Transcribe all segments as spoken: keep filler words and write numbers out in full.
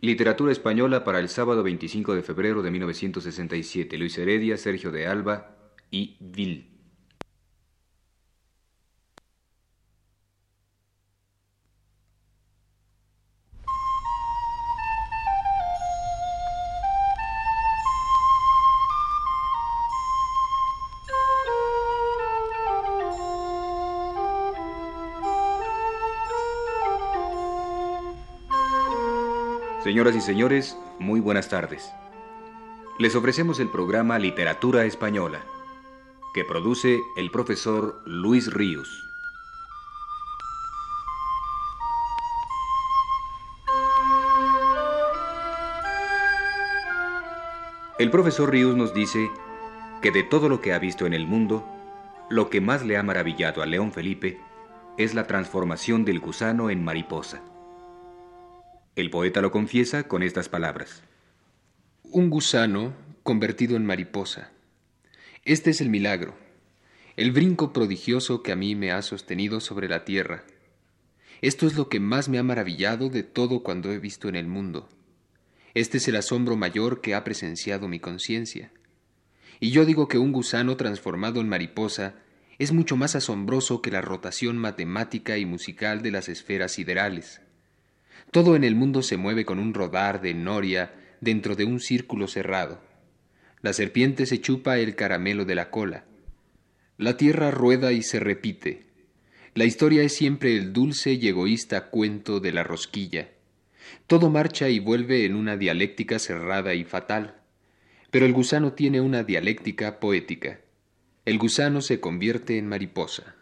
Literatura española para el sábado veinticinco de febrero de mil novecientos sesenta y siete. Luis Heredia, Sergio de Alba y Vil. Señoras y señores, muy buenas tardes. Les ofrecemos el programa Literatura Española, que produce el profesor Luis Ríos. El profesor Ríos nos dice que de todo lo que ha visto en el mundo, lo que más le ha maravillado a León Felipe es la transformación del gusano en mariposa. El poeta lo confiesa con estas palabras. Un gusano convertido en mariposa. Este es el milagro, el brinco prodigioso que a mí me ha sostenido sobre la tierra. Esto es lo que más me ha maravillado de todo cuando he visto en el mundo. Este es el asombro mayor que ha presenciado mi conciencia. Y yo digo que un gusano transformado en mariposa es mucho más asombroso que la rotación matemática y musical de las esferas siderales. Todo en el mundo se mueve con un rodar de noria dentro de un círculo cerrado. La serpiente se chupa el caramelo de la cola. La tierra rueda y se repite. La historia es siempre el dulce y egoísta cuento de la rosquilla. Todo marcha y vuelve en una dialéctica cerrada y fatal. Pero el gusano tiene una dialéctica poética. El gusano se convierte en mariposa.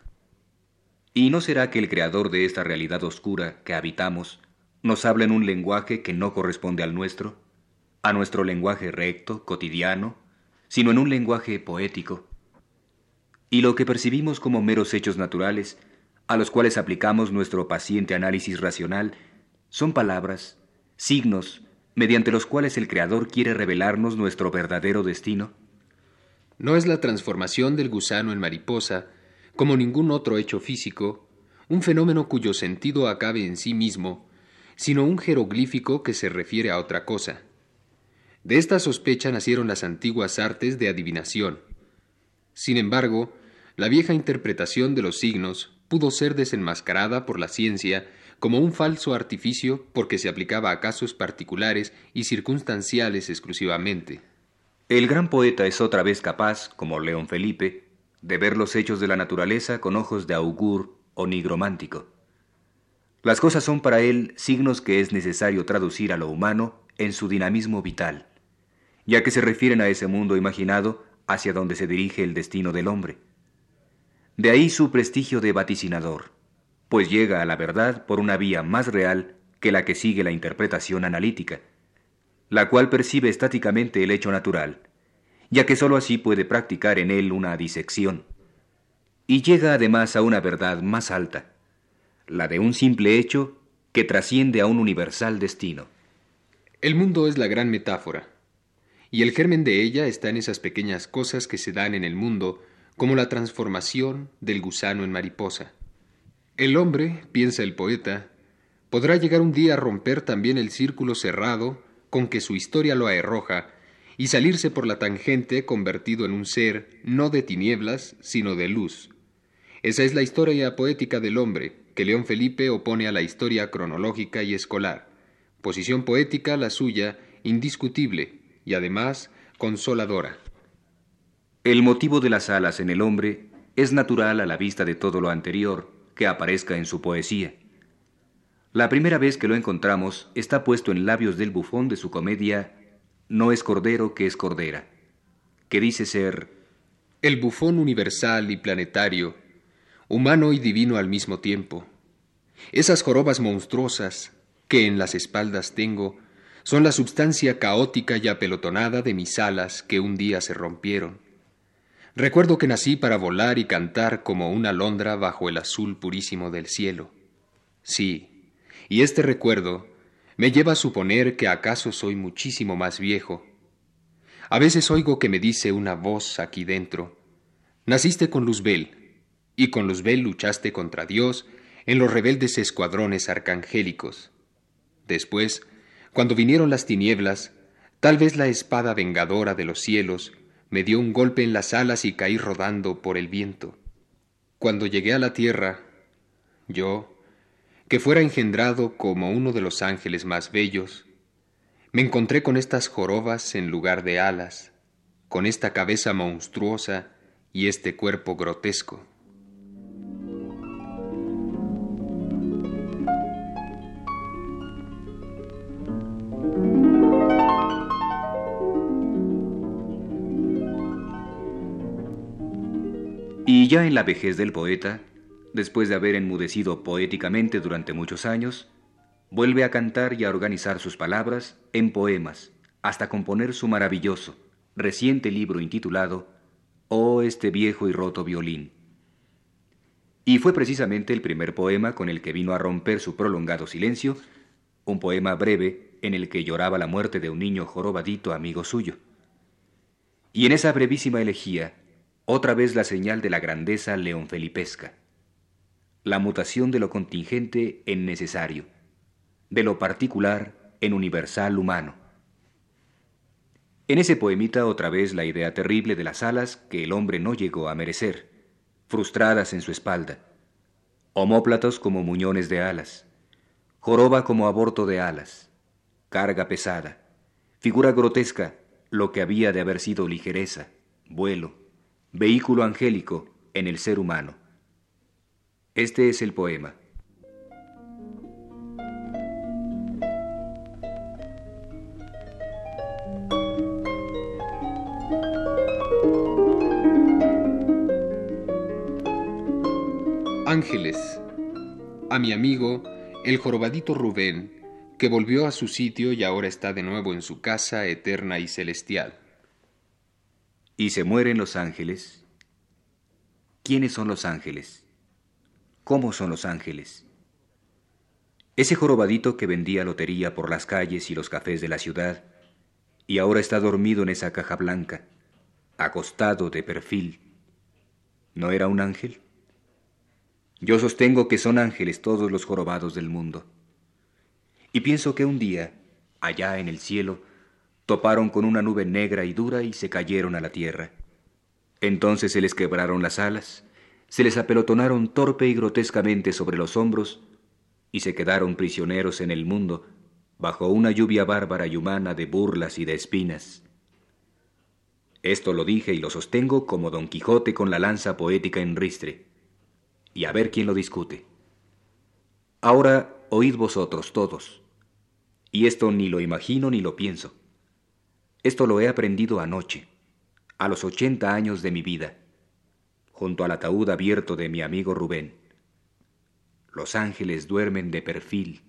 ¿Y no será que el creador de esta realidad oscura que habitamos nos habla en un lenguaje que no corresponde al nuestro, a nuestro lenguaje recto, cotidiano, sino en un lenguaje poético? Y lo que percibimos como meros hechos naturales, a los cuales aplicamos nuestro paciente análisis racional, son palabras, signos, mediante los cuales el Creador quiere revelarnos nuestro verdadero destino. No es la transformación del gusano en mariposa, como ningún otro hecho físico, un fenómeno cuyo sentido acabe en sí mismo, sino un jeroglífico que se refiere a otra cosa. De esta sospecha nacieron las antiguas artes de adivinación. Sin embargo, la vieja interpretación de los signos pudo ser desenmascarada por la ciencia como un falso artificio porque se aplicaba a casos particulares y circunstanciales exclusivamente. El gran poeta es otra vez capaz, como León Felipe, de ver los hechos de la naturaleza con ojos de augur o nigromántico. Las cosas son para él signos que es necesario traducir a lo humano en su dinamismo vital, ya que se refieren a ese mundo imaginado hacia donde se dirige el destino del hombre. De ahí su prestigio de vaticinador, pues llega a la verdad por una vía más real que la que sigue la interpretación analítica, la cual percibe estáticamente el hecho natural, ya que sólo así puede practicar en él una disección. Y llega además a una verdad más alta, la de un simple hecho que trasciende a un universal destino. El mundo es la gran metáfora, y el germen de ella está en esas pequeñas cosas que se dan en el mundo, como la transformación del gusano en mariposa. El hombre, piensa el poeta, podrá llegar un día a romper también el círculo cerrado con que su historia lo arroja y salirse por la tangente convertido en un ser no de tinieblas, sino de luz. Esa es la historia poética del hombre, que León Felipe opone a la historia cronológica y escolar. Posición poética la suya, indiscutible y además consoladora. El motivo de las alas en el hombre es natural a la vista de todo lo anterior que aparezca en su poesía. La primera vez que lo encontramos está puesto en labios del bufón de su comedia No es cordero que es cordera, que dice ser el bufón universal y planetario, humano y divino al mismo tiempo. Esas jorobas monstruosas que en las espaldas tengo son la substancia caótica y apelotonada de mis alas que un día se rompieron. Recuerdo que nací para volar y cantar como una alondra bajo el azul purísimo del cielo. Sí, y este recuerdo me lleva a suponer que acaso soy muchísimo más viejo. A veces oigo que me dice una voz aquí dentro: naciste con Luzbel, y con Luzbel luchaste contra Dios en los rebeldes escuadrones arcangélicos. Después, Cuando vinieron las tinieblas, tal vez la espada vengadora de los cielos me dio un golpe en las alas y caí rodando por el viento. Cuando llegué a la tierra, yo, que fuera engendrado como uno de los ángeles más bellos, me encontré con estas jorobas en lugar de alas, con esta cabeza monstruosa y este cuerpo grotesco. Y ya en la vejez del poeta, después de haber enmudecido poéticamente durante muchos años, vuelve a cantar y a organizar sus palabras en poemas, hasta componer su maravilloso, reciente libro intitulado «Oh, este viejo y roto violín». Y fue precisamente el primer poema con el que vino a romper su prolongado silencio, un poema breve en el que lloraba la muerte de un niño jorobadito amigo suyo. Y en esa brevísima elegía, otra vez la señal de la grandeza leonfelipesca, la mutación de lo contingente en necesario, de lo particular en universal humano. En ese poemita otra vez la idea terrible de las alas que el hombre no llegó a merecer, frustradas en su espalda, omóplatos como muñones de alas, joroba como aborto de alas, carga pesada, figura grotesca, lo que había de haber sido ligereza, vuelo, vehículo angélico en el ser humano. Este es el poema. Ángeles, a mi amigo, el jorobadito Rubén, que volvió a su sitio y ahora está de nuevo en su casa eterna y celestial. Y se mueren los ángeles. ¿Quiénes son los ángeles? ¿Cómo son los ángeles? Ese jorobadito que vendía lotería por las calles y los cafés de la ciudad, y ahora está dormido en esa caja blanca, acostado de perfil, ¿no era un ángel? Yo sostengo que son ángeles todos los jorobados del mundo. Y pienso que un día, allá en el cielo, toparon con una nube negra y dura y se cayeron a la tierra. Entonces se les quebraron las alas, se les apelotonaron torpe y grotescamente sobre los hombros y se quedaron prisioneros en el mundo bajo una lluvia bárbara y humana de burlas y de espinas. Esto lo dije y lo sostengo como Don Quijote con la lanza poética en ristre. Y a ver quién lo discute. Ahora oíd vosotros todos, y esto ni lo imagino ni lo pienso. Esto lo he aprendido anoche, a los ochenta años de mi vida, junto al ataúd abierto de mi amigo Rubén. Los ángeles duermen de perfil,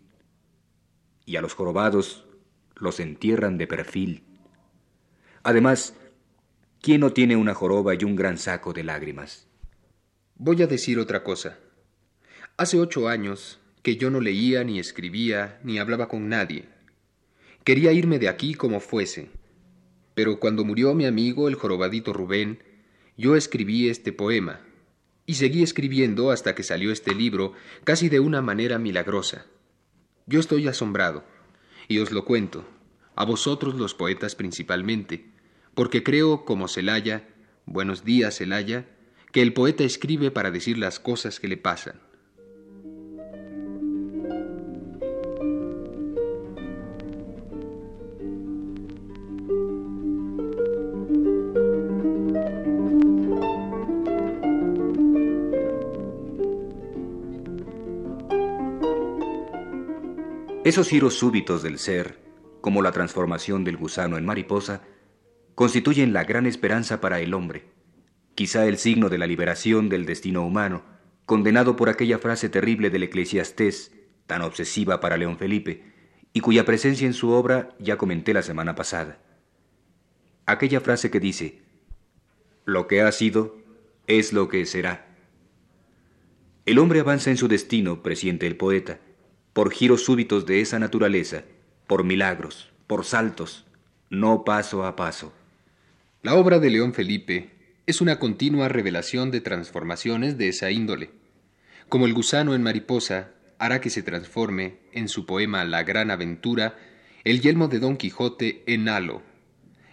y a los jorobados los entierran de perfil. Además, ¿quién no tiene una joroba y un gran saco de lágrimas? Voy a decir otra cosa. Hace ocho años que yo no leía, ni escribía, ni hablaba con nadie. Quería irme de aquí como fuese. Pero cuando murió mi amigo el jorobadito Rubén, yo escribí este poema, y seguí escribiendo hasta que salió este libro, casi de una manera milagrosa. Yo estoy asombrado, y os lo cuento, a vosotros los poetas principalmente, porque creo, como Celaya, buenos días Celaya, que el poeta escribe para decir las cosas que le pasan. Esos giros súbitos del ser, como la transformación del gusano en mariposa, constituyen la gran esperanza para el hombre. Quizá el signo de la liberación del destino humano, condenado por aquella frase terrible del Eclesiastés, tan obsesiva para León Felipe, y cuya presencia en su obra ya comenté la semana pasada. Aquella frase que dice, «Lo que ha sido es lo que será». El hombre avanza en su destino, presiente el poeta, por giros súbitos de esa naturaleza, por milagros, por saltos, no paso a paso. La obra de León Felipe es una continua revelación de transformaciones de esa índole. Como el gusano en mariposa hará que se transforme en su poema La Gran Aventura el yelmo de Don Quijote en halo,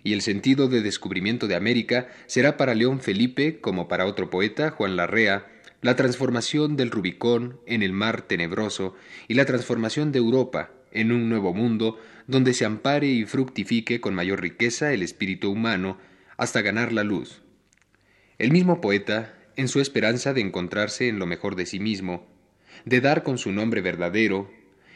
y el sentido de descubrimiento de América será para León Felipe, como para otro poeta, Juan Larrea, la transformación del Rubicón en el mar tenebroso y la transformación de Europa en un nuevo mundo donde se ampare y fructifique con mayor riqueza el espíritu humano hasta ganar la luz. El mismo poeta, en su esperanza de encontrarse en lo mejor de sí mismo, de dar con su nombre verdadero,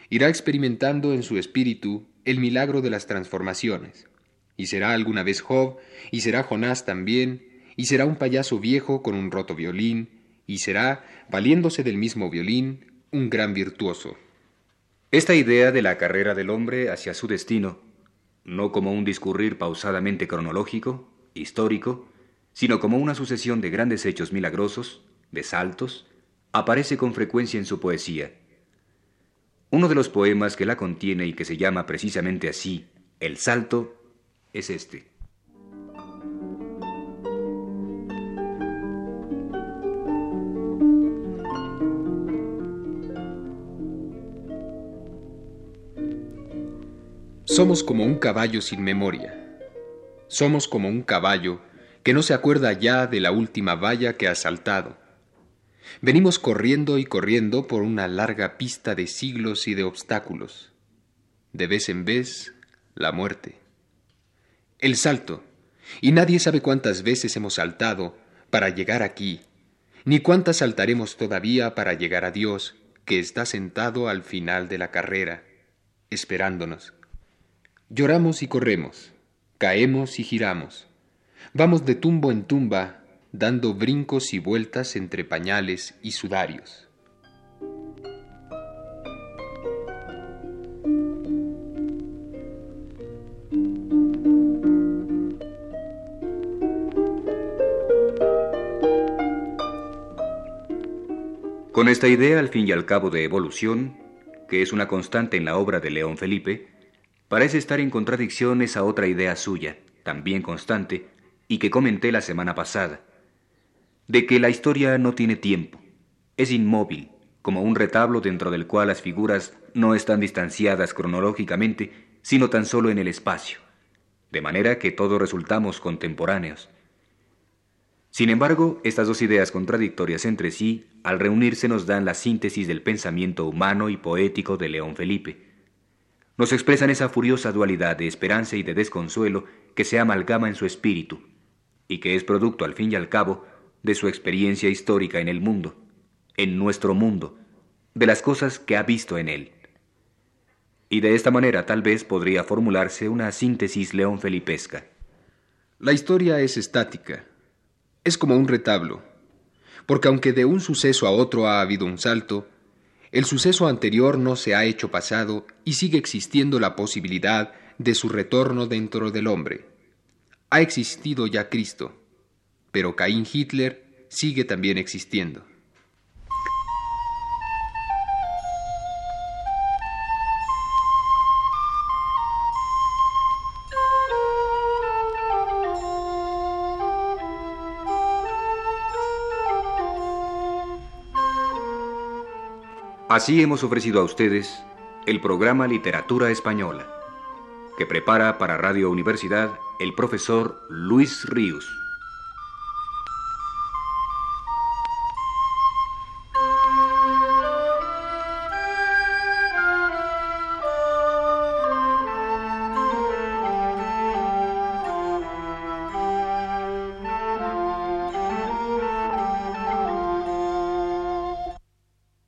irá experimentando en su espíritu el milagro de las transformaciones, y será alguna vez Job, y será Jonás también, y será un payaso viejo con un roto violín, y será, valiéndose del mismo violín, un gran virtuoso. Esta idea de la carrera del hombre hacia su destino, no como un discurrir pausadamente cronológico, histórico, sino como una sucesión de grandes hechos milagrosos, de saltos, aparece con frecuencia en su poesía. Uno de los poemas que la contiene y que se llama precisamente así, El Salto, es este. Somos como un caballo sin memoria. Somos como un caballo que no se acuerda ya de la última valla que ha saltado. Venimos corriendo y corriendo por una larga pista de siglos y de obstáculos. De vez en vez, la muerte. El salto, y nadie sabe cuántas veces hemos saltado para llegar aquí, ni cuántas saltaremos todavía para llegar a Dios, que está sentado al final de la carrera, esperándonos. Lloramos y corremos, caemos y giramos. Vamos de tumbo en tumba, dando brincos y vueltas entre pañales y sudarios. Con esta idea, al fin y al cabo, de evolución, que es una constante en la obra de León Felipe, parece estar en contradicción esa otra idea suya, también constante, y que comenté la semana pasada, de que la historia no tiene tiempo, es inmóvil, como un retablo dentro del cual las figuras no están distanciadas cronológicamente, sino tan solo en el espacio, de manera que todos resultamos contemporáneos. Sin embargo, estas dos ideas contradictorias entre sí, al reunirse nos dan la síntesis del pensamiento humano y poético de León Felipe. Nos expresan esa furiosa dualidad de esperanza y de desconsuelo que se amalgama en su espíritu, y que es producto, al fin y al cabo, de su experiencia histórica en el mundo, en nuestro mundo, de las cosas que ha visto en él. Y de esta manera tal vez podría formularse una síntesis leonfelipesca. La historia es estática. Es como un retablo, porque aunque de un suceso a otro ha habido un salto, el suceso anterior no se ha hecho pasado y sigue existiendo la posibilidad de su retorno dentro del hombre. Ha existido ya Cristo, pero Caín Hitler sigue también existiendo. Así hemos ofrecido a ustedes el programa Literatura Española, que prepara para Radio Universidad el profesor Luis Ríos.